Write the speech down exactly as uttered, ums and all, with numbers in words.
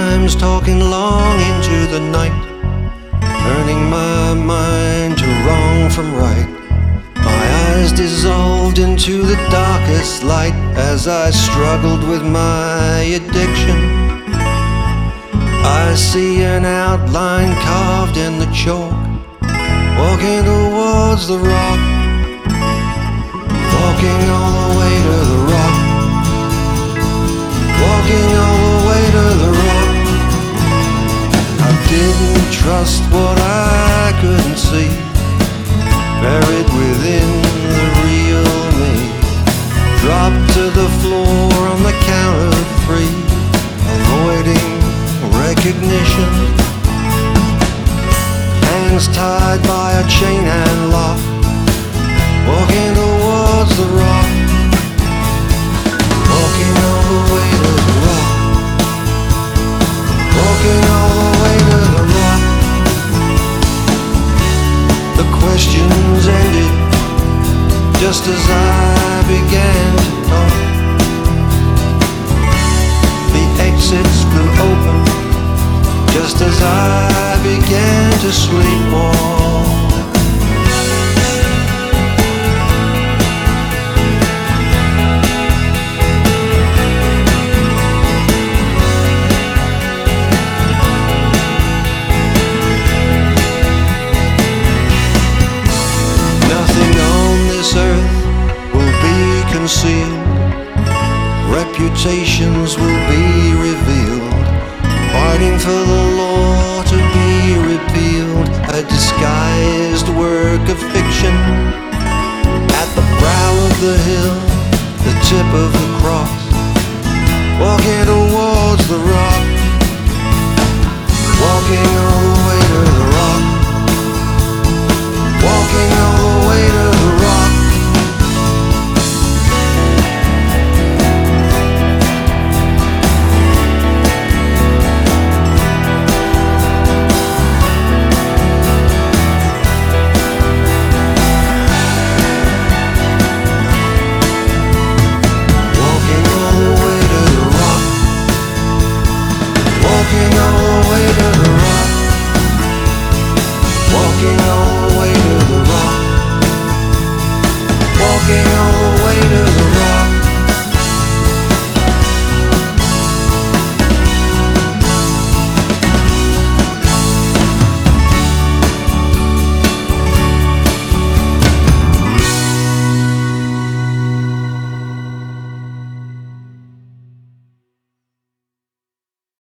times, talking long into the night, turning my mind to wrong from right. My eyes dissolved into the darkest light as I struggled with my addiction. I see an outline carved in the chalk, walking towards the rock, walking all the way to the rock, walking all the way to the rock. I didn't trust what I couldn't see, buried within the real me. Dropped to the floor on the count of three, avoiding recognition. Hands tied by a chain and lock, walking towards the rock, walking all the way to the rock, walking all the way to the rock. The questions ended just as I began to talk. The exits flew open just as I began to sleepwalk. Concealed, reputations will be revealed, fighting for the law to be repealed, a disguised work of fiction. At the brow of the hill, the tip of the cross,